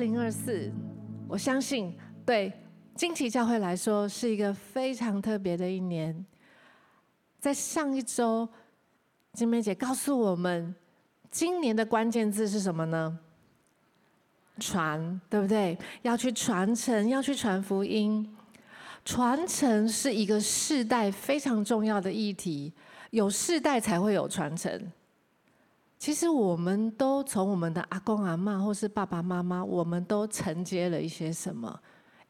2024，我相信对旌旗教会来说是一个非常特别的一年。在上一周，晶玫姐告诉我们，今年的关键字是什么呢？传，对不对？要去传承，要去传福音。传承是一个世代非常重要的议题，有世代才会有传承。其实我们都从我们的阿公阿嬷或是爸爸妈妈，我们都承接了一些什么，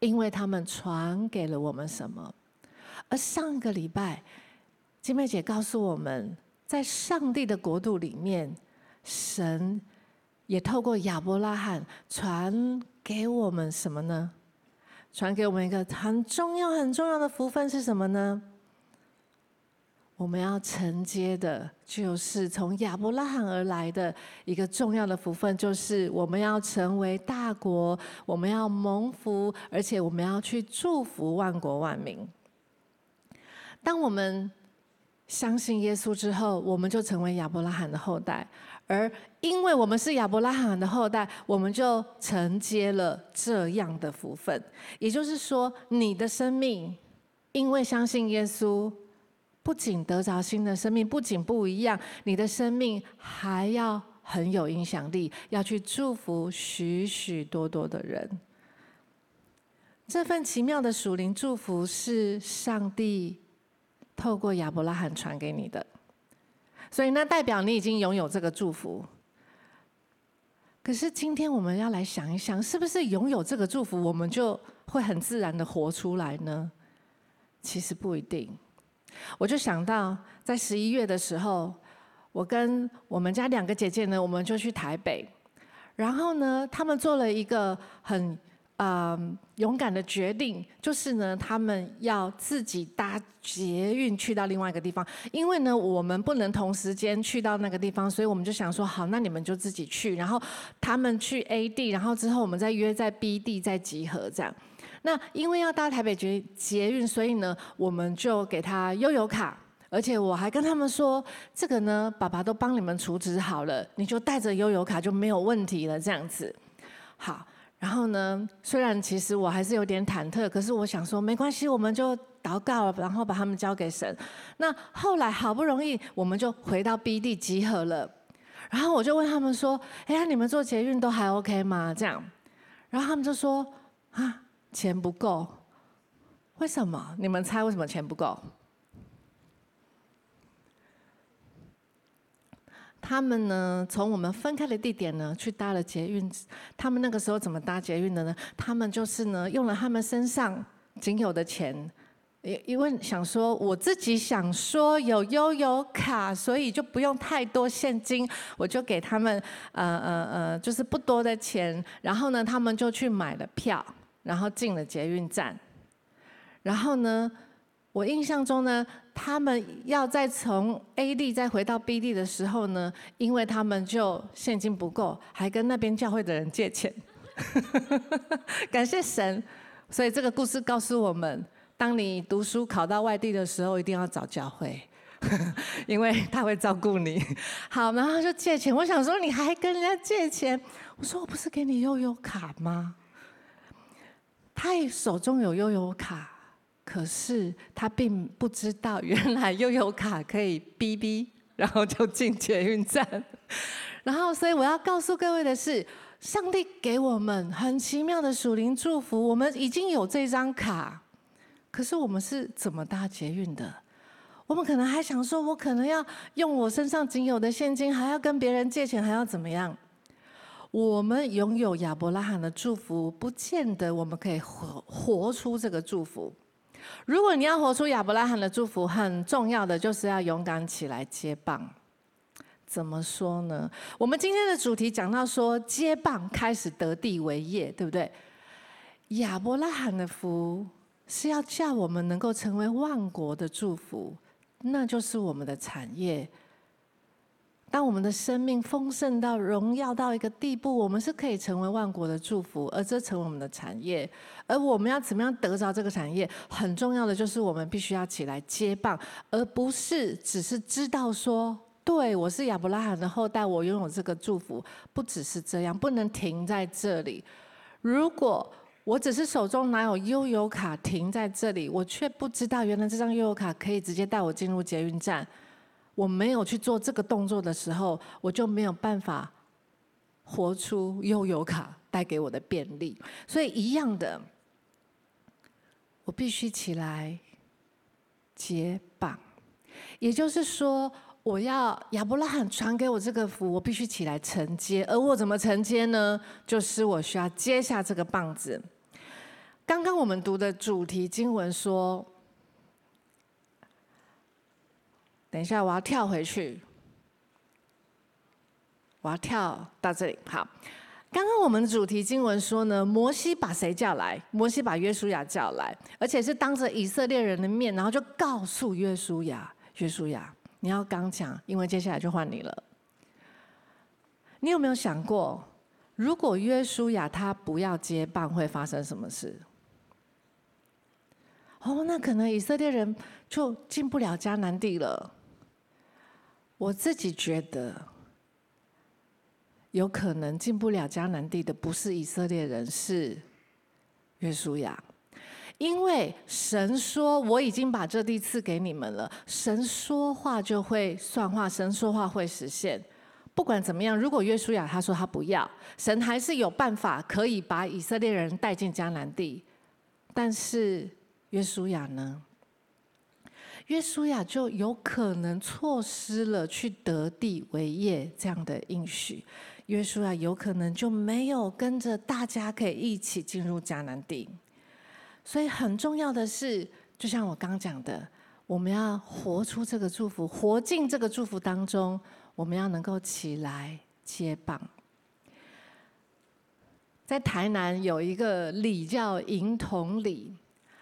因为他们传给了我们什么。而上个礼拜，晶玫姐告诉我们，在上帝的国度里面，神也透过亚伯拉罕传给我们什么呢？传给我们一个很重要、很重要的福分是什么呢？我们要承接的就是从亚伯拉罕而来的一个重要的福分，就是我们要成为大国，我们要蒙福，而且我们要去祝福万国万民。当我们相信耶稣之后，我们就成为亚伯拉罕的后代，而因为我们是亚伯拉罕的后代，我们就承接了这样的福分。也就是说，你的生命因为相信耶稣，不仅得着新的生命，不仅不一样，你的生命还要很有影响力，要去祝福许许多多的人。这份奇妙的属灵祝福是上帝透过亚伯拉罕传给你的，所以那代表你已经拥有这个祝福。可是今天我们要来想一想，是不是拥有这个祝福，我们就会很自然的活出来呢？其实不一定。我就想到，在11月的时候，我跟我们家两个姐姐呢，我们就去台北，然后呢，他们做了一个很勇敢的决定，就是呢，他们要自己搭捷运去到另外一个地方，因为呢，我们不能同时间去到那个地方，所以我们就想说，好，那你们就自己去，然后他们去 A 地，然后之后我们再约在 B 地再集合这样。那因为要搭台北捷运，所以呢，我们就给他悠游卡，而且我还跟他们说，这个呢，爸爸都帮你们处置好了，你就带着悠游卡就没有问题了，这样子。好，然后呢，虽然其实我还是有点忐忑，可是我想说，没关系，我们就祷告，然后把他们交给神。那后来好不容易，我们就回到 B 地集合了，然后我就问他们说，哎呀，你们做捷运都还 OK 吗？这样，然后他们就说，啊，钱不够。为什么？你们猜为什么钱不够？他们呢，从我们分开的地点呢，去搭了捷运。他们那个时候怎么搭捷运的呢？他们就是呢，用了他们身上仅有的钱，因为想说，我自己想说有悠游卡，所以就不用太多现金，我就给他们就是不多的钱。然后呢，他们就去买了票。然后进了捷运站，然后呢，我印象中呢，他们要再从 A 地再回到 B 地的时候呢，因为他们就现金不够，还跟那边教会的人借钱。感谢神！所以这个故事告诉我们，当你读书考到外地的时候，一定要找教会。因为他会照顾你。好，然后就借钱。我想说，你还跟人家借钱？我说，我不是给你悠游卡吗？他手中有悠游卡，可是他并不知道，原来悠游卡可以嗶嗶，然后就进捷运站。然后，所以我要告诉各位的是，上帝给我们很奇妙的属灵祝福，我们已经有这张卡，可是我们是怎么搭捷运的？我们可能还想说，我可能要用我身上仅有的现金，还要跟别人借钱，还要怎么样？我们拥有亚伯拉罕的祝福，不见得我们可以活出这个祝福。如果你要活出亚伯拉罕的祝福，很重要的就是要勇敢起来接棒。怎么说呢？我们今天的主题讲到说，接棒开始得地为业，对不对？亚伯拉罕的福是要叫我们能够成为万国的祝福，那就是我们的产业。当我们的生命丰盛到荣耀到一个地步，我们是可以成为万国的祝福，而这成为我们的产业。而我们要怎么样得着这个产业？很重要的就是我们必须要起来接棒，而不是只是知道说，对，我是亚伯拉罕的后代，我拥有这个祝福。不只是这样，不能停在这里，如果我只是手中拿有悠游卡停在这里，我却不知道原来这张悠游卡可以直接带我进入捷运站，我没有去做这个动作的时候，我就没有办法活出悠游卡带给我的便利。所以一样的，我必须起来解绑，也就是说，我要亚伯拉罕传给我这个福，我必须起来承接。而我怎么承接呢？就是我需要接下这个棒子。刚刚我们读的主题经文说，等一下我要跳回去，我要跳到这里。好，刚刚我们主题经文说呢，摩西把谁叫来？摩西把约书亚叫来，而且是当着以色列人的面，然后就告诉约书亚，约书亚，你要刚强，因为接下来就换你了。你有没有想过，如果约书亚他不要接棒，会发生什么事？哦，那可能以色列人就进不了迦南地了。我自己觉得，有可能进不了迦南地的不是以色列人，是约书亚。因为神说我已经把这地赐给你们了，神说话就会算话，神说话会实现。不管怎么样，如果约书亚他说他不要，神还是有办法可以把以色列人带进迦南地。但是约书亚呢？约书亚就有可能错失了去得地为业这样的应许，约书亚有可能就没有跟着大家可以一起进入迦南地。所以很重要的是，就像我刚讲的，我们要活出这个祝福，活进这个祝福当中，我们要能够起来接棒。在台南有一个里叫银铜里，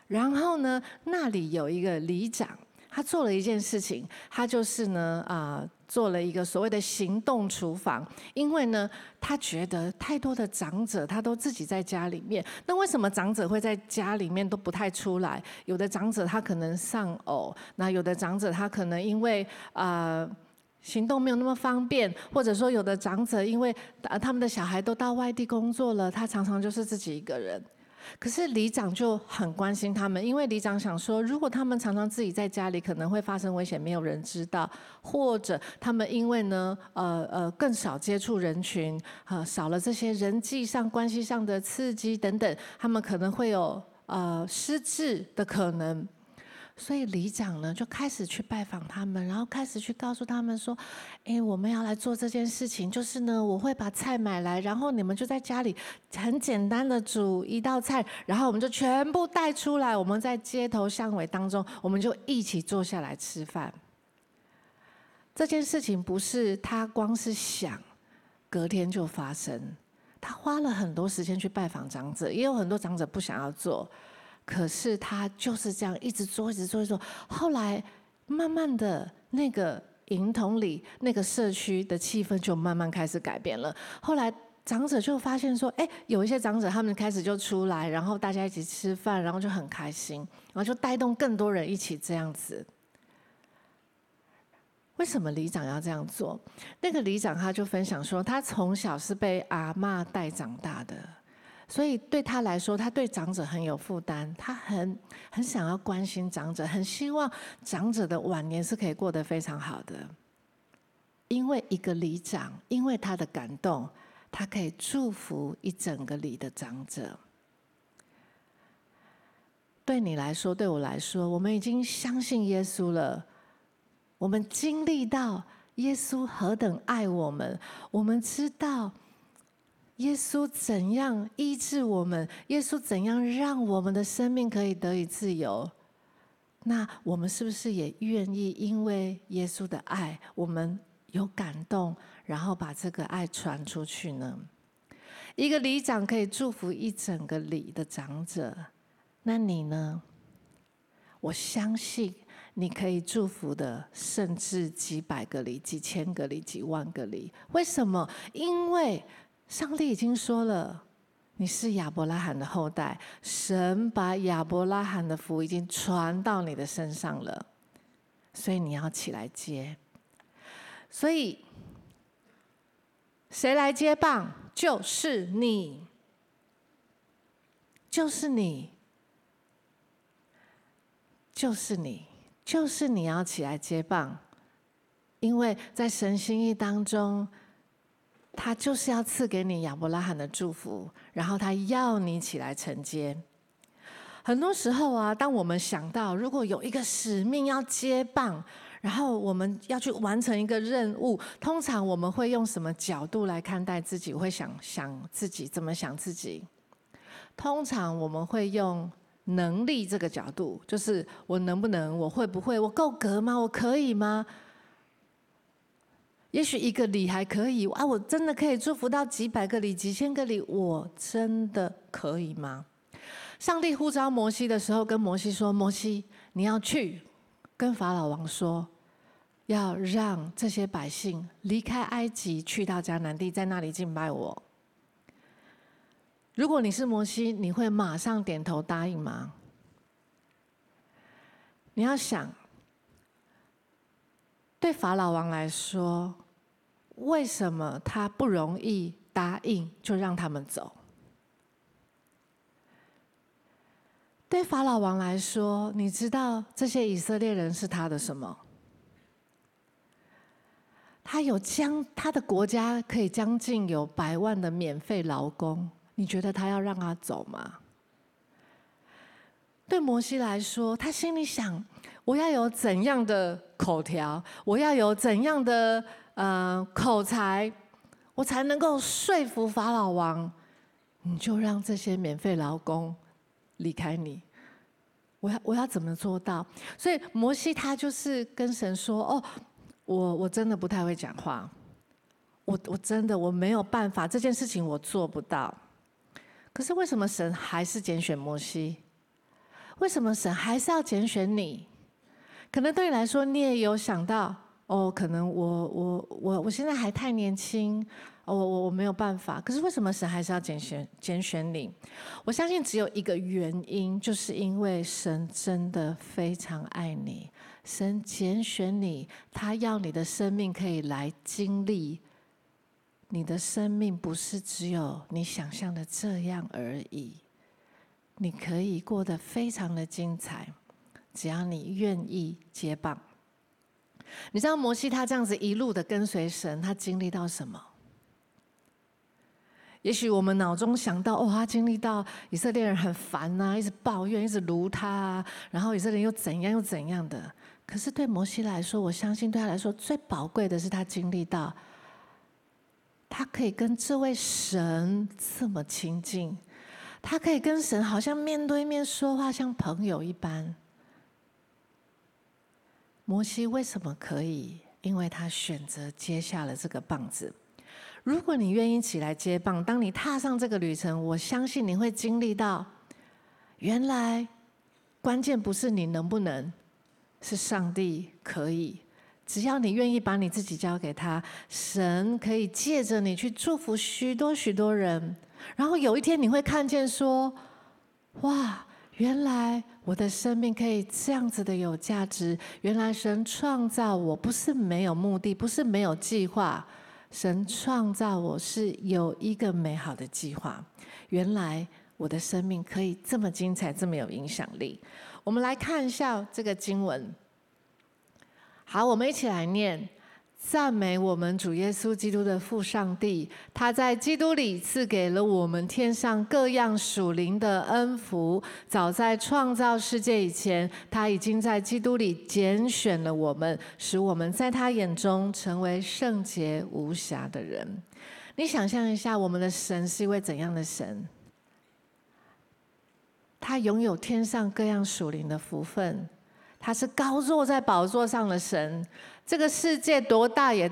然后呢，那里有一个里长，他做了一件事情，他就是呢做了一个所谓的行动厨房，因为呢，他觉得太多的长者他都自己在家里面，那为什么长者会在家里面都不太出来？有的长者他可能丧偶，那有的长者他可能因为行动没有那么方便，或者说有的长者因为他们的小孩都到外地工作了，他常常就是自己一个人。可是里长就很关心他们，因为里长想说，如果他们常常自己在家里，可能会发生危险，没有人知道，或者他们因为呢，更少接触人群，少了这些人际上、关系上的刺激等等，他们可能会有失智的可能。所以里长呢就开始去拜访他们，然后开始去告诉他们说：“哎，我们要来做这件事情，就是呢，我会把菜买来，然后你们就在家里很简单的煮一道菜，然后我们就全部带出来，我们在街头巷尾当中，我们就一起坐下来吃饭。”这件事情不是他光是想，隔天就发生，他花了很多时间去拜访长者，也有很多长者不想要做。可是他就是这样一直做，一直做，一直做。后来，慢慢的，那个银铜里那个社区的气氛就慢慢开始改变了。后来长者就发现说，哎，有一些长者他们开始就出来，然后大家一起吃饭，然后就很开心，然后就带动更多人一起这样子。为什么里长要这样做？那个里长他就分享说，他从小是被阿嬷带长大的。所以对他来说，他对长者很有负担，他很想要关心长者，很希望长者的晚年是可以过得非常好的。因为一个里长，因为他的感动，他可以祝福一整个里的长者。对你来说，对我来说，我们已经相信耶稣了，我们经历到耶稣何等爱我们，我们知道耶稣怎样医治我们？耶稣怎样让我们的生命可以得以自由？那我们是不是也愿意因为耶稣的爱，我们有感动，然后把这个爱传出去呢？一个里长可以祝福一整个里的长者，那你呢？我相信你可以祝福的，甚至几百个里、几千个里、几万个里。为什么？因为上帝已经说了，你是亚伯拉罕的后代，神把亚伯拉罕的福已经传到你的身上了，所以你要起来接。所以，谁来接棒？就是你。就是你，就是你，就是你要起来接棒，因为在神心意当中，他就是要赐给你亚伯拉罕的祝福，然后他要你起来承接。很多时候啊，当我们想到如果有一个使命要接棒，然后我们要去完成一个任务，通常我们会用什么角度来看待自己？会想自己怎么想自己？通常我们会用能力这个角度，就是我能不能，我会不会，我够格吗？我可以吗？也许一个里还可以啊，我真的可以祝福到几百个里、几千个里，我真的可以吗？上帝呼召摩西的时候，跟摩西说：“摩西，你要去。”跟法老王说，要让这些百姓离开埃及，去到迦南地，在那里敬拜我。如果你是摩西，你会马上点头答应吗？你要想，对法老王来说，为什么他不容易答应就让他们走？对法老王来说，你知道这些以色列人是他的什么？他有他的国家可以将近有100万的免费劳工，你觉得他要让他走吗？对摩西来说，他心里想：我要有怎样的口条？我要有怎样的口才？我才能够说服法老王？你就让这些免费劳工离开你，我要怎么做到？所以摩西他就是跟神说：“哦，我真的不太会讲话，我真的我没有办法，这件事情我做不到。”可是为什么神还是拣选摩西？为什么神还是要拣选你？可能对你来说，你也有想到哦，可能我现在还太年轻。我没有办法，可是为什么神还是要拣选你？我相信只有一个原因，就是因为神真的非常爱你，神拣选你，他要你的生命可以来经历，你的生命不是只有你想象的这样而已，你可以过得非常的精彩，只要你愿意接棒。你知道摩西他这样子一路的跟随神，他经历到什么？也许我们脑中想到，哦，他经历到以色列人很烦啊，一直抱怨，一直撸他啊，然后以色列人又怎样又怎样的。可是对摩西来说，我相信对他来说最宝贵的是他经历到，他可以跟这位神这么亲近，他可以跟神好像面对面说话，像朋友一般。摩西为什么可以？因为他选择接下了这个棒子。如果你愿意起来接棒，当你踏上这个旅程，我相信你会经历到，原来关键不是你能不能，是上帝可以。只要你愿意把你自己交给他，神可以借着你去祝福许多许多人。然后有一天你会看见说，哇，原来我的生命可以这样子的有价值，原来神创造我不是没有目的，不是没有计划，神创造我是有一个美好的计划，原来我的生命可以这么精彩，这么有影响力。我们来看一下这个经文。好，我们一起来念：赞美我们主耶稣基督的父上帝，他在基督里赐给了我们天上各样属灵的恩福。早在创造世界以前，他已经在基督里拣选了我们，使我们在他眼中成为圣洁无瑕的人。你想象一下，我们的神是一位怎样的神？他拥有天上各样属灵的福分，他是高坐在宝座上的神，这个世界多大也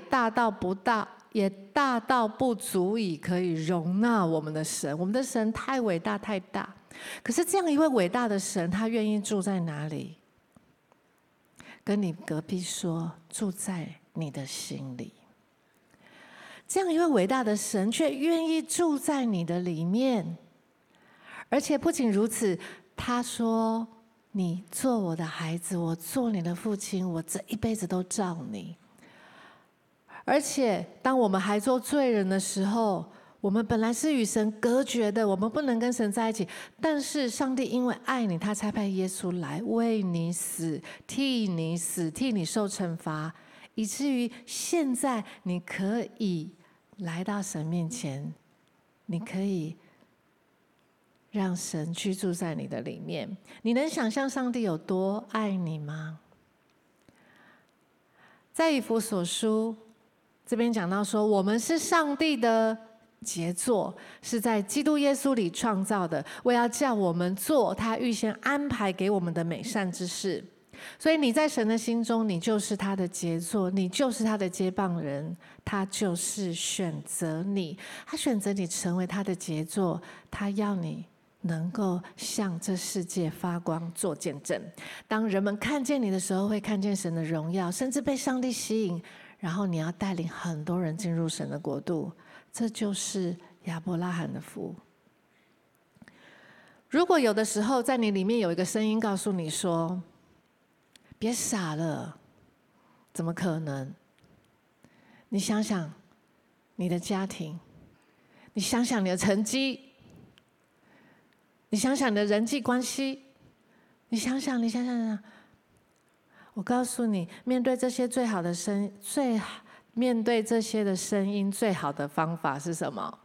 大到不足以可以容纳我们的神，我们的神太伟大太大。可是这样一位伟大的神，他愿意住在哪里？跟你隔壁说，住在你的心里。这样一位伟大的神却愿意住在你的里面，而且不仅如此，他说，你做我的孩子，我做你的父亲，我这一辈子都照你。而且当我们还做罪人的时候，我们本来是与神隔绝的，我们不能跟神在一起。但是上帝因为爱你，他差派耶稣来为你死，替你死，替你受惩罚，以至于现在你可以来到神面前，你可以让神居住在你的里面。你能想象上帝有多爱你吗？在以弗所书这边讲到说，我们是上帝的杰作，是在基督耶稣里创造的，为要叫我们做他预先安排给我们的美善之事。所以你在神的心中，你就是他的杰作，你就是他的接棒人，他就是选择你，他选择你成为他的杰作，他要你能够向这世界发光做见证。当人们看见你的时候，会看见神的荣耀，甚至被上帝吸引，然后你要带领很多人进入神的国度。这就是亚伯拉罕的福。如果有的时候在你里面有一个声音告诉你说，别傻了，怎么可能？你想想你的家庭，你想想你的成绩，你想想你的人际关系，你想想，我告诉你，面对这些的声音，最好的方法是什么？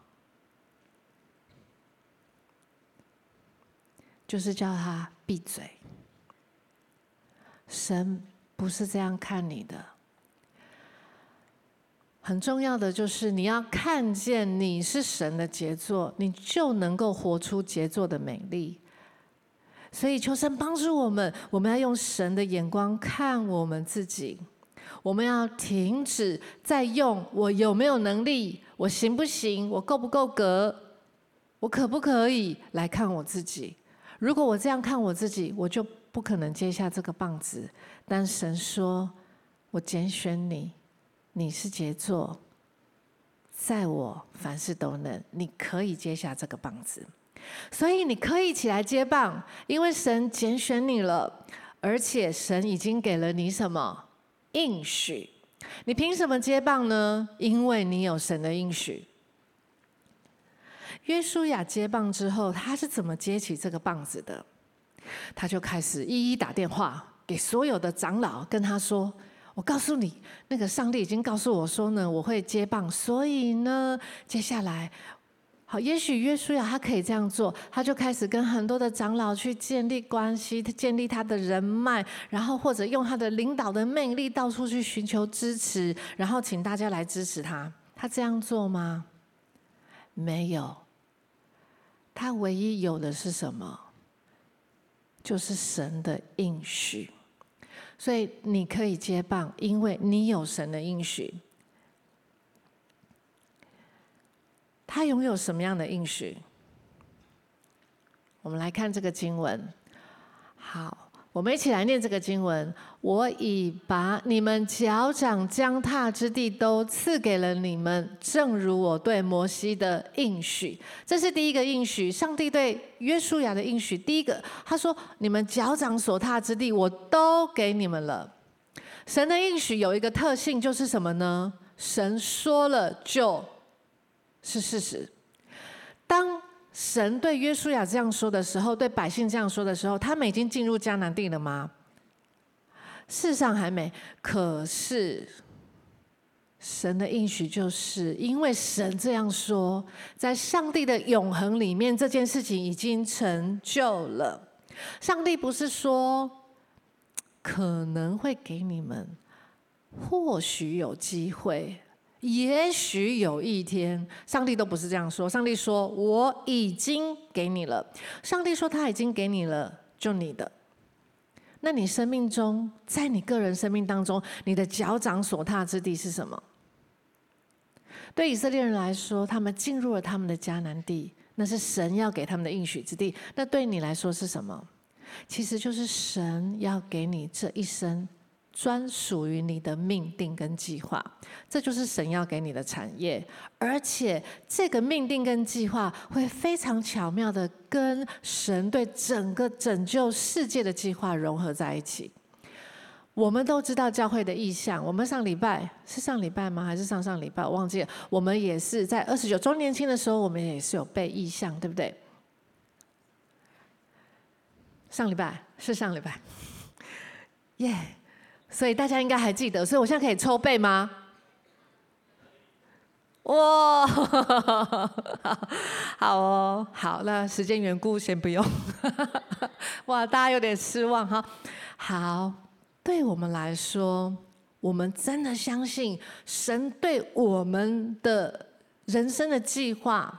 就是叫他闭嘴。神不是这样看你的。很重要的就是你要看见你是神的杰作，你就能够活出杰作的美丽。所以求神帮助我们，我们要用神的眼光看我们自己。我们要停止再用我有没有能力，我行不行，我够不够格，我可不可以来看我自己。如果我这样看我自己，我就不可能接下这个棒子。但神说，我拣选你，你是杰作，在我凡事都能，你可以接下这个棒子。所以你可以起来接棒，因为神拣选你了，而且神已经给了你什么？应许。你凭什么接棒呢？因为你有神的应许。约书亚接棒之后，他是怎么接起这个棒子的？他就开始一一打电话给所有的长老，跟他说，我告诉你，那个上帝已经告诉我说呢，我会接棒，所以呢，接下来好，也许约书亚他可以这样做，他就开始跟很多的长老去建立关系，建立他的人脉，然后或者用他的领导的魅力到处去寻求支持，然后请大家来支持他。他这样做吗？没有。他唯一有的是什么？就是神的应许。所以你可以接棒，因为你有神的应许。他拥有什么样的应许？我们来看这个经文。好，我们一起来念这个经文。我已把你们脚掌将踏之地都赐给了你们，正如我对摩西的应许。这是第一个应许，上帝对约书亚的应许。第一个，他说，你们脚掌所踏之地，我都给你们了。神的应许有一个特性，就是什么呢？神说了就是事实。当神对约书亚这样说的时候，对百姓这样说的时候，他们已经进入迦南地了吗？世上还没。可是神的应许就是因为神这样说，在上帝的永恒里面，这件事情已经成就了。上帝不是说可能会给你们，或许有机会，也许有一天，上帝都不是这样说。上帝说，我已经给你了。上帝说他已经给你了，就你的。那你生命中，在你个人生命当中，你的脚掌所踏之地是什么？对以色列人来说，他们进入了他们的迦南地，那是神要给他们的应许之地。那对你来说是什么？其实就是神要给你这一生专属于你的命定跟计划，这就是神要给你的产业。而且这个命定跟计划会非常巧妙的跟神对整个拯救世界的计划融合在一起。我们都知道教会的意向。我们上礼拜是上礼拜吗？还是上上礼拜？我忘记了。我们也是在29周年庆的时候，我们也是有背意向，对不对？上礼拜是上礼拜，耶！所以大家应该还记得。所以我现在可以抽背吗？哇，好哦，好，那时间缘故先不用。哇，大家有点失望哈。好。对我们来说，我们真的相信神对我们的人生的计划，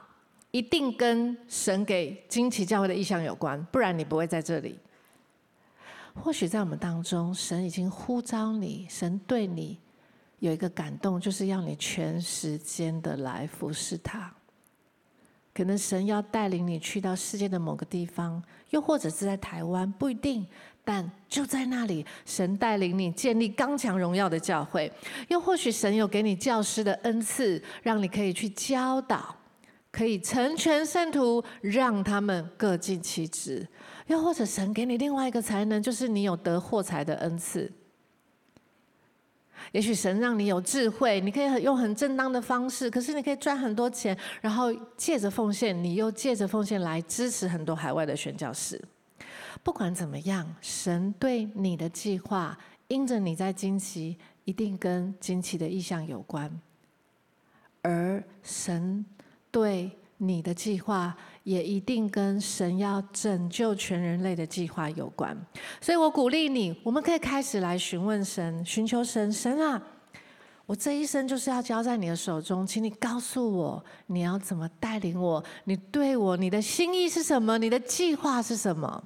一定跟神给旌旗教会的意向有关，不然你不会在这里。或许在我们当中，神已经呼召你，神对你有一个感动，就是要你全时间的来服侍他。可能神要带领你去到世界的某个地方，又或者是在台湾，不一定。但就在那里，神带领你建立刚强荣耀的教会。又或许神有给你教师的恩赐，让你可以去教导，可以成全圣徒，让他们各尽其职。又或者神给你另外一个才能，就是你有得获财的恩赐。也许神让你有智慧，你可以用很正当的方式，可是你可以赚很多钱，然后借着奉献，你又借着奉献来支持很多海外的宣教士。不管怎么样，神对你的计划，因着你在旌旗，一定跟旌旗的意向有关。而神对你的计划，也一定跟神要拯救全人类的计划有关。所以我鼓励你，我们可以开始来询问神，寻求神。神啊，我这一生就是要交在你的手中，请你告诉我，你要怎么带领我？你对我，你的心意是什么？你的计划是什么？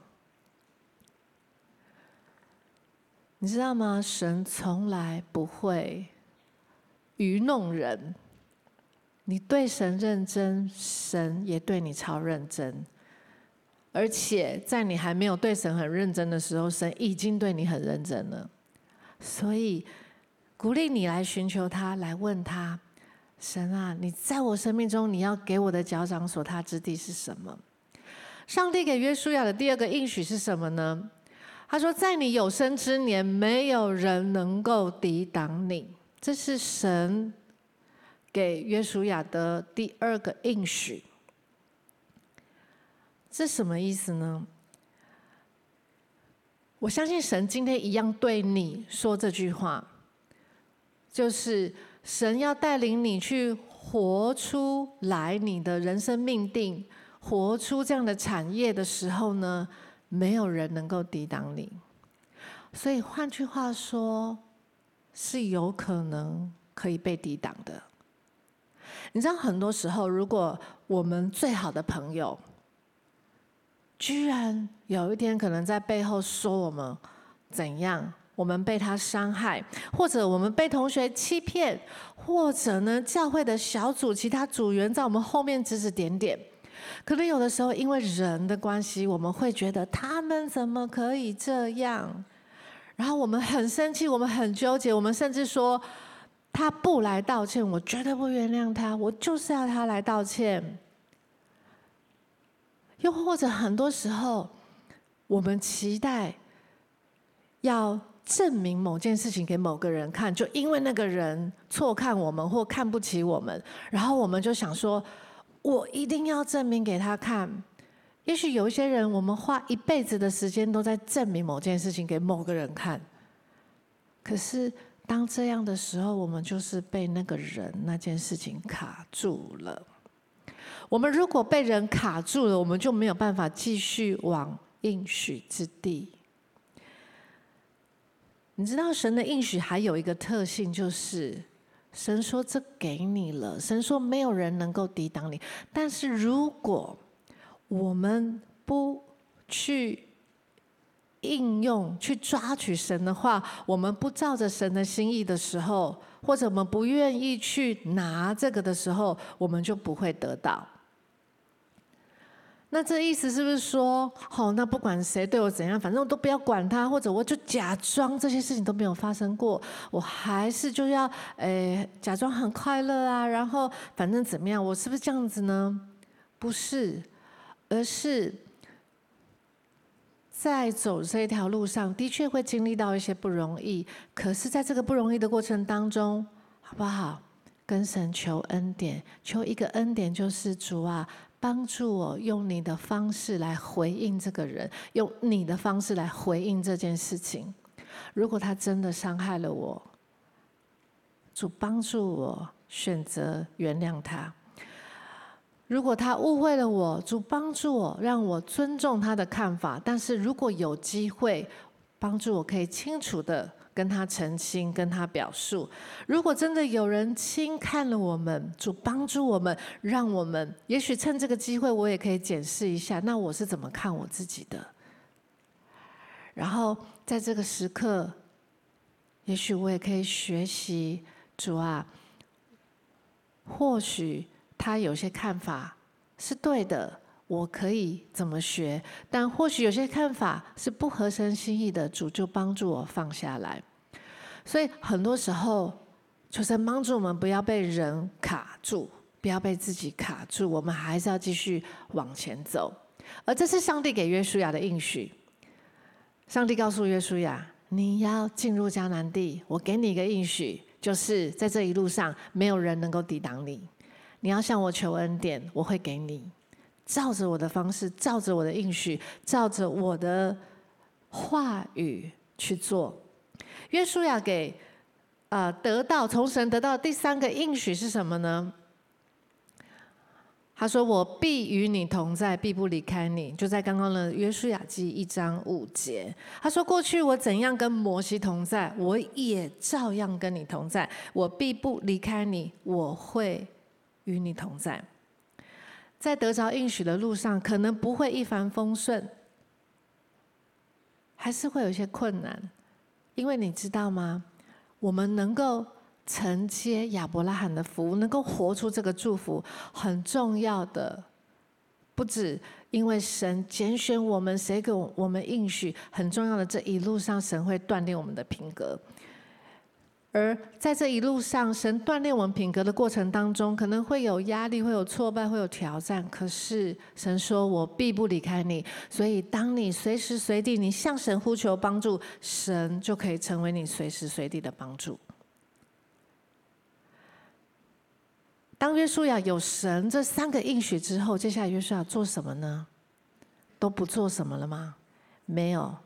你知道吗？神从来不会愚弄人。你对神认真，神也对你超认真。而且在你还没有对神很认真的时候，神已经对你很认真了。所以鼓励你来寻求他，来问他：神啊，你在我生命中，你要给我的脚掌所踏之地是什么？上帝给约书亚的第二个应许是什么呢？他说：“在你有生之年，没有人能够抵挡你。”这是神给约书亚的第二个应许。这什么意思呢？我相信神今天一样对你说这句话，就是神要带领你去活出来你的人生命定，活出这样的产业的时候呢，没有人能够抵挡你。所以换句话说，是有可能可以被抵挡的。你知道，很多时候，如果我们最好的朋友，居然有一天可能在背后说我们怎样，我们被他伤害，或者我们被同学欺骗，或者呢，教会的小组其他组员在我们后面指指点点。可能有的时候，因为人的关系，我们会觉得他们怎么可以这样，然后我们很生气，我们很纠结，我们甚至说他不来道歉，我绝对不原谅他，我就是要他来道歉。又或者很多时候，我们期待要证明某件事情给某个人看，就因为那个人错看我们或看不起我们，然后我们就想说，我一定要证明给他看。也许有一些人，我们花一辈子的时间都在证明某件事情给某个人看。可是当这样的时候，我们就是被那个人、那件事情卡住了。我们如果被人卡住了，我们就没有办法继续往应许之地。你知道，神的应许还有一个特性，就是神说这给你了，神说没有人能够抵挡你。但是如果我们不去应用、去抓取神的话，我们不照着神的心意的时候，或者我们不愿意去拿这个的时候，我们就不会得到。那这意思是不是说，好，那不管谁对我怎样，反正我都不要管他，或者我就假装这些事情都没有发生过，我还是就要假装很快乐啊，然后反正怎么样，我是不是这样子呢？不是，而是在走这条路上，的确会经历到一些不容易。可是，在这个不容易的过程当中，好不好？跟神求恩典，求一个恩典，就是主啊，帮助我用你的方式来回应这个人，用你的方式来回应这件事情。如果他真的伤害了我，主帮助我选择原谅他。如果他误会了我，主帮助我，让我尊重他的看法。但是如果有机会，帮助我可以清楚的跟他澄清，跟他表述。如果真的有人轻看了我们，主帮助我们，让我们也许趁这个机会，我也可以检视一下，那我是怎么看我自己的。然后在这个时刻，也许我也可以学习主啊，或许他有些看法是对的，我可以怎么学？但或许有些看法是不合神心意的，主就帮助我放下来。所以很多时候，求神帮助我们不要被人卡住，不要被自己卡住，我们还是要继续往前走。而这是上帝给约书亚的应许。上帝告诉约书亚：“你要进入迦南地，我给你一个应许，就是在这一路上，没有人能够抵挡你。”你要向我求恩典，我会给你。照着我的方式，照着我的应许，照着我的话语去做。约书亚给从神得到第三个应许是什么呢？他说：“我必与你同在，必不离开你。”就在刚刚的约书亚记1章5节，他说：“过去我怎样跟摩西同在，我也照样跟你同在。我必不离开你，我会与你同在。”在得着应许的路上，可能不会一帆风顺，还是会有一些困难，因为你知道吗？我们能够承接亚伯拉罕的福，能够活出这个祝福，很重要的，不止因为神拣选我们，谁给我们应许，很重要的这一路上，神会锻炼我们的品格。而在这一路上，神锻炼我们品格的过程当中，可能会有压力，会有挫败，会有挑战。可是神说：“我必不离开你。”所以，当你随时随地你向神呼求帮助，神就可以成为你随时随地的帮助。当约书亚有神这三个应许之后，接下来约书亚做什么呢？都不做什么了吗？没有。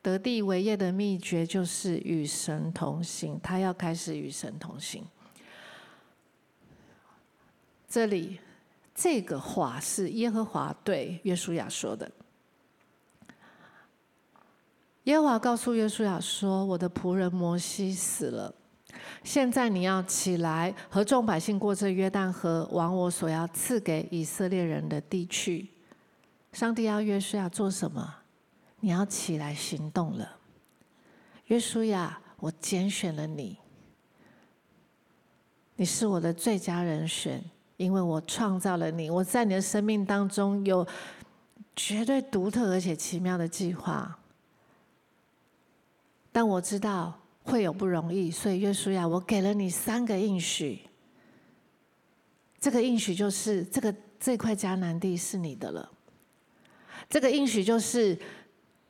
得地为业的秘诀就是与神同行，他要开始与神同行。这里这个话是耶和华对约书亚说的。耶和华告诉约书亚说：“我的仆人摩西死了，现在你要起来，和众百姓过这约旦河，往我所要赐给以色列人的地去。”上帝要约书亚做什么？你要起来行动了，约书亚，我拣选了你，你是我的最佳人选，因为我创造了你，我在你的生命当中有绝对独特而且奇妙的计划。但我知道会有不容易，所以约书亚，我给了你三个应许，这个应许就是这块迦南地是你的了。这个应许就是，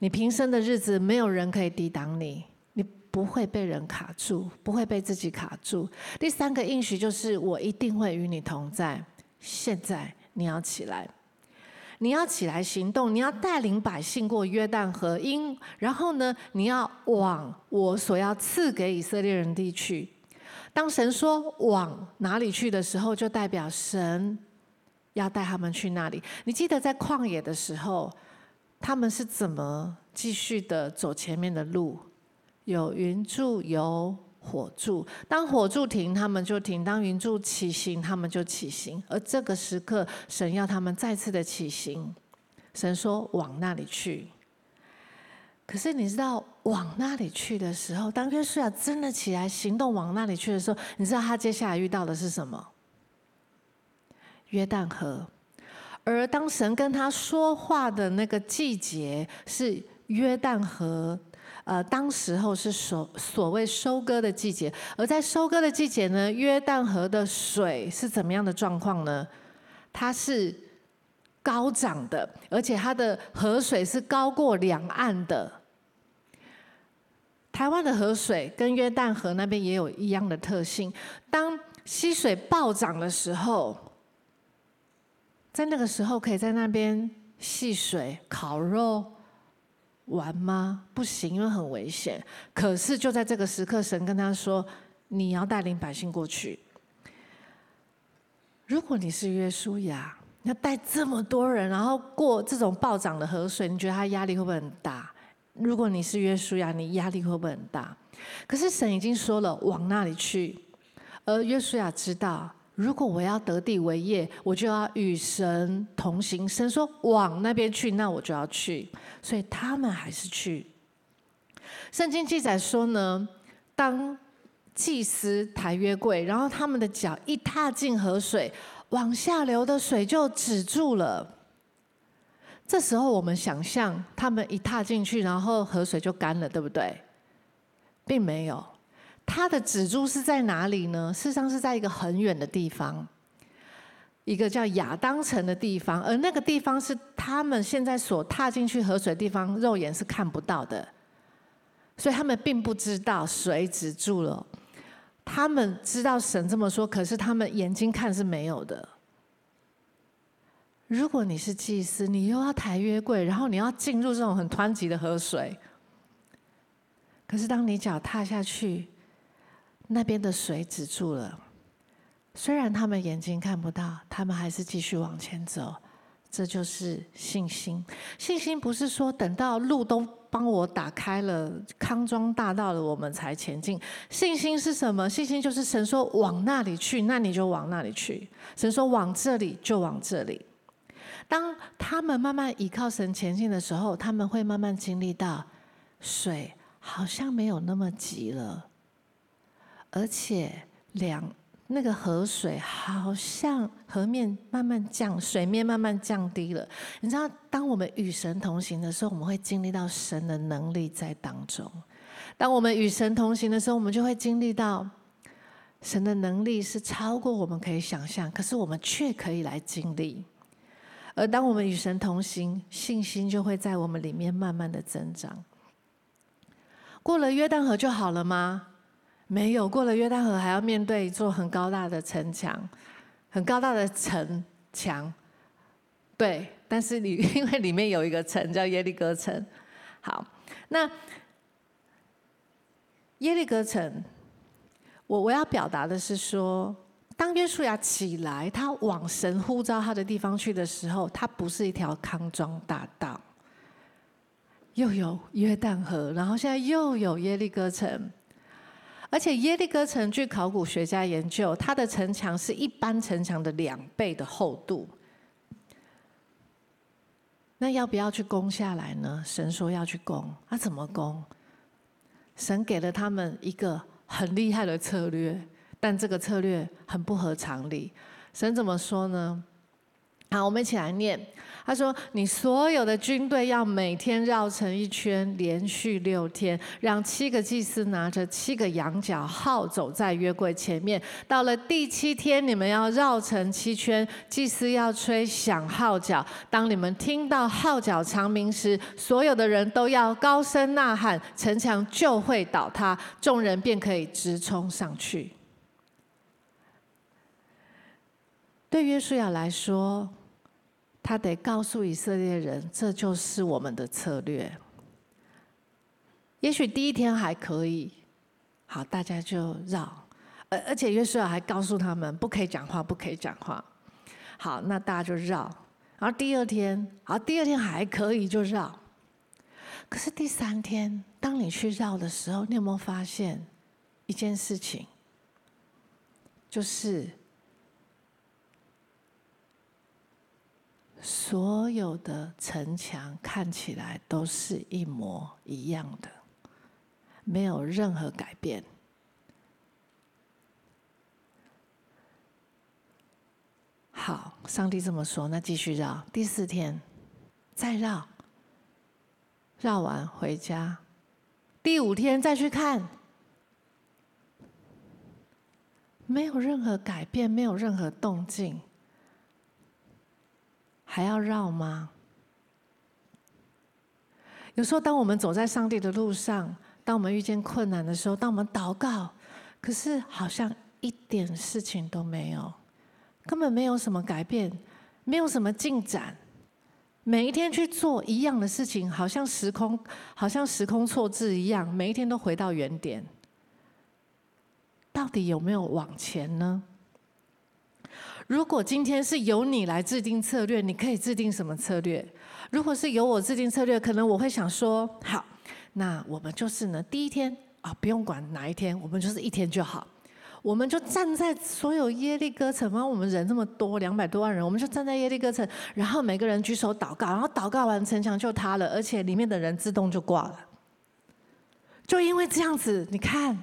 你平生的日子没有人可以抵挡你，你不会被人卡住，不会被自己卡住。第三个应许就是，我一定会与你同在。现在你要起来，你要起来行动，你要带领百姓过约旦河，然后呢，你要往我所要赐给以色列人地去。当神说往哪里去的时候，就代表神要带他们去那里。你记得在旷野的时候，他们是怎么继续的走前面的路？有云柱，有火柱。当火柱停，他们就停；当云柱起行，他们就起行。而这个时刻，神要他们再次的起行。神说：“往那里去。”可是你知道往那里去的时候，当约书亚真的起来行动往那里去的时候，你知道他接下来遇到的是什么？约旦河。而当神跟他说话的那个季节是约旦河，当时候是所谓收割的季节。而在收割的季节呢，约旦河的水是怎么样的状况呢？它是高涨的，而且它的河水是高过两岸的。台湾的河水跟约旦河那边也有一样的特性，当溪水暴涨的时候，在那个时候可以在那边戏水、烤肉玩吗？不行，因为很危险。可是就在这个时刻，神跟他说：“你要带领百姓过去。”如果你是约书亚，你要带这么多人，然后过这种暴涨的河水，你觉得他压力会不会很大？如果你是约书亚，你压力会不会很大？可是神已经说了，往那里去。而约书亚知道，如果我要得地为业，我就要与神同行。神说往那边去，那我就要去。所以他们还是去。圣经记载说呢，当祭司抬约柜，然后他们的脚一踏进河水，往下流的水就止住了。这时候我们想象他们一踏进去，然后河水就干了，对不对？并没有，它的止住是在哪里呢？事实上是在一个很远的地方，一个叫亚当城的地方，而那个地方是他们现在所踏进去河水的地方，肉眼是看不到的，所以他们并不知道水止住了。他们知道神这么说，可是他们眼睛看是没有的。如果你是祭司，你又要抬约柜，然后你要进入这种很湍急的河水，可是当你脚踏下去，那边的水止住了。虽然他们眼睛看不到，他们还是继续往前走。这就是信心。信心不是说等到路都帮我打开了，康庄大道了，我们才前进。信心是什么？信心就是神说往那里去，那你就往那里去；神说往这里，就往这里。当他们慢慢依靠神前进的时候，他们会慢慢经历到水好像没有那么急了，而且那个河水好像水面慢慢降低了。你知道，当我们与神同行的时候，我们会经历到神的能力在当中。当我们与神同行的时候，我们就会经历到神的能力是超过我们可以想象，可是我们却可以来经历。而当我们与神同行，信心就会在我们里面慢慢的增长。过了约旦河就好了吗？没有，过了约旦河还要面对一座很高大的城墙，很高大的城墙。对，但是因为里面有一个城叫耶利哥城。好，那耶利哥城，我要表达的是说，当约书亚起来，他往神呼召他的地方去的时候，他不是一条康庄大道，又有约旦河，然后现在又有耶利哥城，而且耶利哥城据考古学家研究，它的城墙是一般城墙的2倍的厚度。那要不要去攻下来呢？神说要去攻，那怎么攻？神给了他们一个很厉害的策略。但这个策略很不合常理。神怎么说呢？好，我们一起来念。他说：“你所有的军队要每天绕城一圈，连续6天，让7个祭司拿着7个羊角号走在约柜前面。到了第7天，你们要绕城7圈，祭司要吹响号角。当你们听到号角长鸣时，所有的人都要高声呐喊，城墙就会倒塌，众人便可以直冲上去。”对约书亚来说，他得告诉以色列人，这就是我们的策略。也许第1天还可以，好，大家就绕。而且约书亚还告诉他们，不可以讲话，不可以讲话。好，那大家就绕。然后第2天，好，第2天还可以就绕。可是第3天，当你去绕的时候，你有没有发现一件事情？就是所有的城墙看起来都是一模一样的，没有任何改变。好，上帝这么说，那继续绕。第4天再绕，绕完回家。第5天再去看，没有任何改变，没有任何动静。还要绕吗？有时候，当我们走在上帝的路上，当我们遇见困难的时候，当我们祷告，可是好像一点事情都没有，根本没有什么改变，没有什么进展。每一天去做一样的事情，好像时空错置一样，每一天都回到原点。到底有没有往前呢？如果今天是由你来制定策略，你可以制定什么策略？如果是由我制定策略，可能我会想说：好，那我们就是呢，第一天啊，不用管哪一天，我们就是一天就好。我们就站在所有耶利哥城，然后我们人这么多，200多万人，我们就站在耶利哥城，然后每个人举手祷告，然后祷告完城墙就塌了，而且里面的人自动就挂了。就因为这样子，你看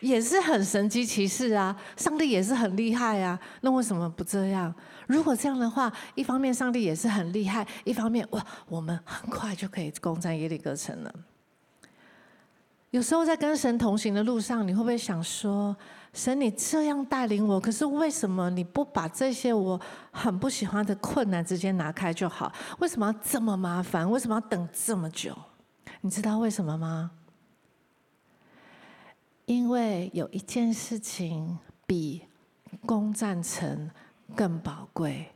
也是很神机骑士啊，上帝也是很厉害啊，那为什么不这样？如果这样的话，一方面上帝也是很厉害，一方面哇，我们很快就可以攻占耶利哥城了。有时候在跟神同行的路上，你会不会想说：神，你这样带领我，可是为什么你不把这些我很不喜欢的困难直接拿开就好？为什么要这么麻烦？为什么要等这么久？你知道为什么吗？因为有一件事情比攻占城更宝贵，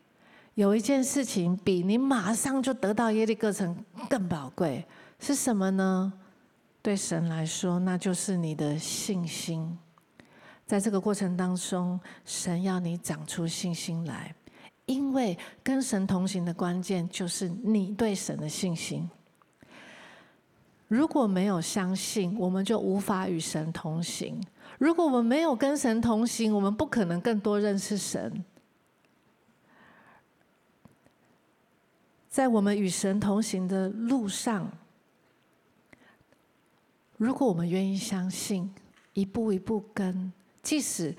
有一件事情比你马上就得到耶利哥城更宝贵，是什么呢？对神来说，那就是你的信心。在这个过程当中，神要你长出信心来，因为跟神同行的关键就是你对神的信心。如果没有相信，我们就无法与神同行；如果我们没有跟神同行，我们不可能更多认识神。在我们与神同行的路上，如果我们愿意相信，一步一步跟，即使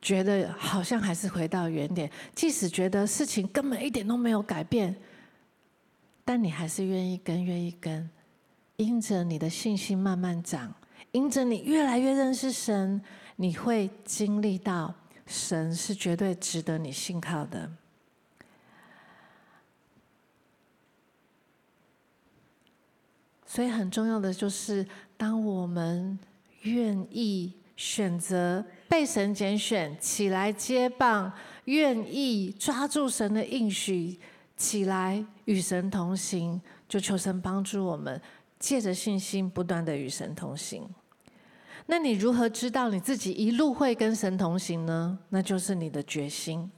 觉得好像还是回到原点，即使觉得事情根本一点都没有改变，但你还是愿意跟，因着你的信心慢慢长，因着你越来越认识神，你会经历到神是绝对值得你信靠的。所以很重要的就是，当我们愿意选择被神拣选，起来接棒，愿意抓住神的应许，起来与神同行，就求神帮助我们，借着信心不断的与神同行。那你如何知道你自己一路会跟神同行呢？那就是你的决心。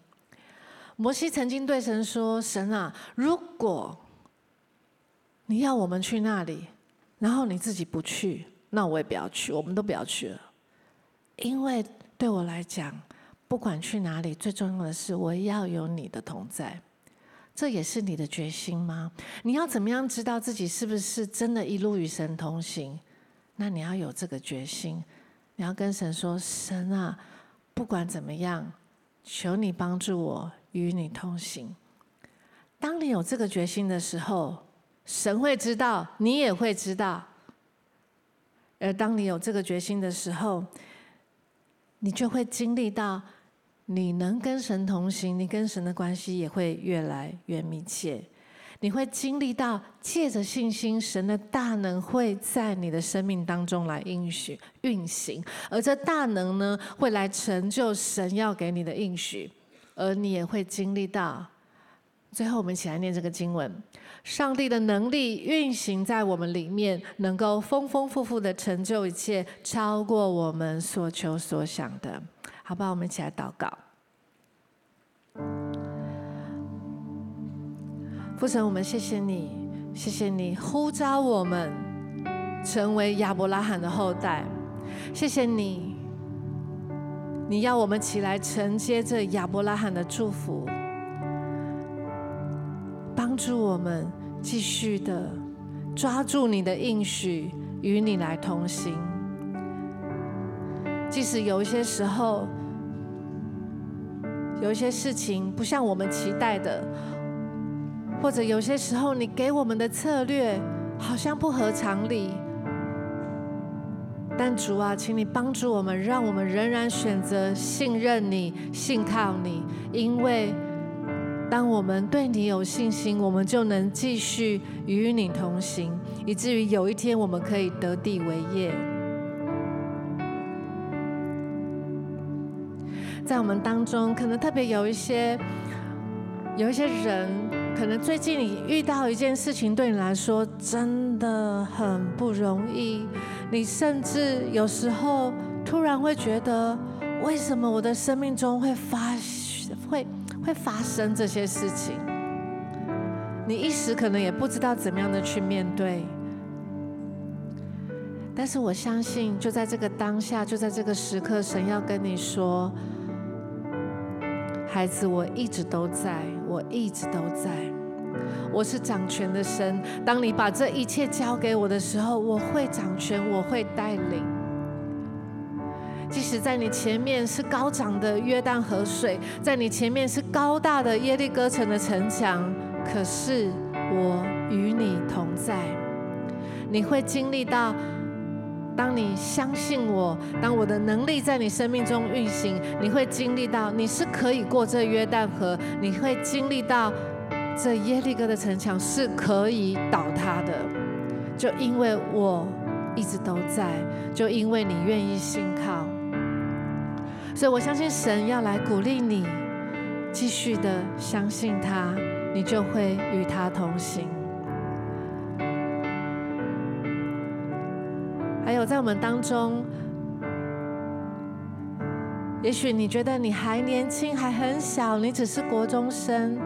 摩西曾经对神说：神啊，如果你要我们去那里，然后你自己不去，那我也不要去，我们都不要去了。因为对我来讲，不管去哪里，最重要的是我要有你的同在。这也是你的决心吗？你要怎么样知道自己是不是真的一路与神同行？那你要有这个决心，你要跟神说：神啊，不管怎么样，求你帮助我与你同行。当你有这个决心的时候，神会知道，你也会知道。而当你有这个决心的时候，你就会经历到你能跟神同行，你跟神的关系也会越来越密切。你会经历到借着信心，神的大能会在你的生命当中来运行，而这大能呢，会来成就神要给你的应许，而你也会经历到。最后，我们一起来念这个经文：上帝的能力运行在我们里面，能够丰丰富富的成就一切，超过我们所求所想的。好不好？我们一起来祷告。父神，我们谢谢你，谢谢你呼召我们成为亚伯拉罕的后代，谢谢你，你要我们起来承接着亚伯拉罕的祝福。帮助我们继续的抓住你的应许，与你来同行。即使有一些时候，有一些事情不像我们期待的，或者有些时候你给我们的策略好像不合常理，但主啊，请你帮助我们，让我们仍然选择信任你，信靠你，因为当我们对你有信心，我们就能继续与你同行，以至于有一天我们可以得地为业。在我们当中，可能特别有一些人，可能最近你遇到一件事情，对你来说真的很不容易，你甚至有时候突然会觉得，为什么我的生命中会发生这些事情？你一时可能也不知道怎么样的去面对，但是我相信，就在这个当下，就在这个时刻，神要跟你说：孩子，我一直都在，我一直都在，我是掌权的神。当你把这一切交给我的时候，我会掌权，我会带领。即使在你前面是高涨的约旦河水，在你前面是高大的耶利哥城的城墙，可是我与你同在。你会经历到，当你相信我，当我的能力在你生命中运行，你会经历到你是可以过这约旦河，你会经历到这耶利哥的城墙是可以倒塌的，就因为我一直都在，就因为你愿意信靠。所以我相信神要来鼓励你，继续的相信他，你就会与他同行。还有在我们当中，也许你觉得你还年轻，还很小，你只是国中生，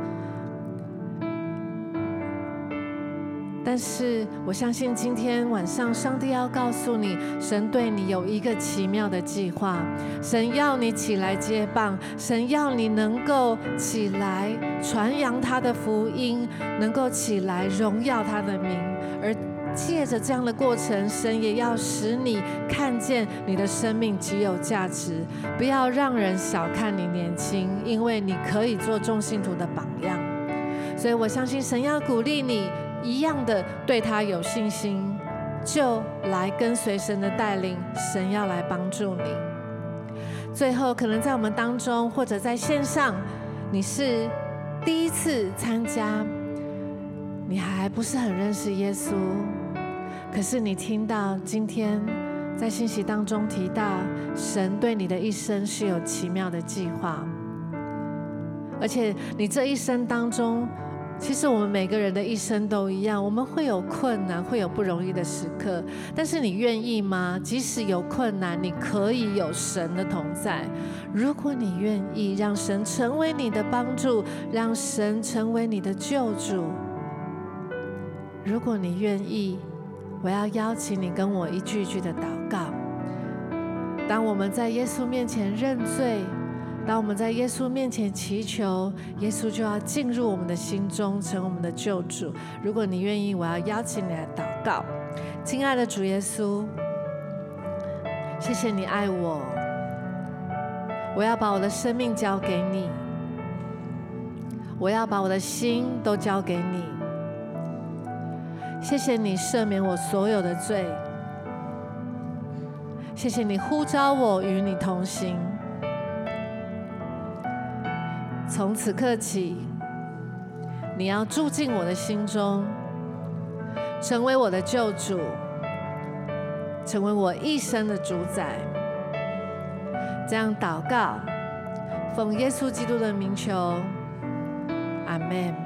但是我相信今天晚上上帝要告诉你，神对你有一个奇妙的计划，神要你起来接棒，神要你能够起来传扬他的福音，能够起来荣耀他的名，而借着这样的过程，神也要使你看见你的生命极有价值，不要让人小看你年轻，因为你可以做众信徒的榜样。所以我相信神要鼓励你一样的对他有信心，就来跟随神的带领，神要来帮助你。最后，可能在我们当中或者在线上，你是第一次参加，你还不是很认识耶稣，可是你听到今天在信息当中提到，神对你的一生是有奇妙的计划，而且你这一生当中，其实我们每个人的一生都一样，我们会有困难，会有不容易的时刻，但是你愿意吗？即使有困难，你可以有神的同在。如果你愿意让神成为你的帮助，让神成为你的救主，如果你愿意，我要邀请你跟我一句一句的祷告。当我们在耶稣面前认罪，当我们在耶稣面前祈求，耶稣就要进入我们的心中，成我们的救主。如果你愿意，我要邀请你来祷告。亲爱的主耶稣，谢谢你爱我，我要把我的生命交给你，我要把我的心都交给你。谢谢你赦免我所有的罪，谢谢你呼召我与你同行。从此刻起，你要住进我的心中，成为我的救主，成为我一生的主宰。这样祷告，奉耶稣基督的名求，阿们。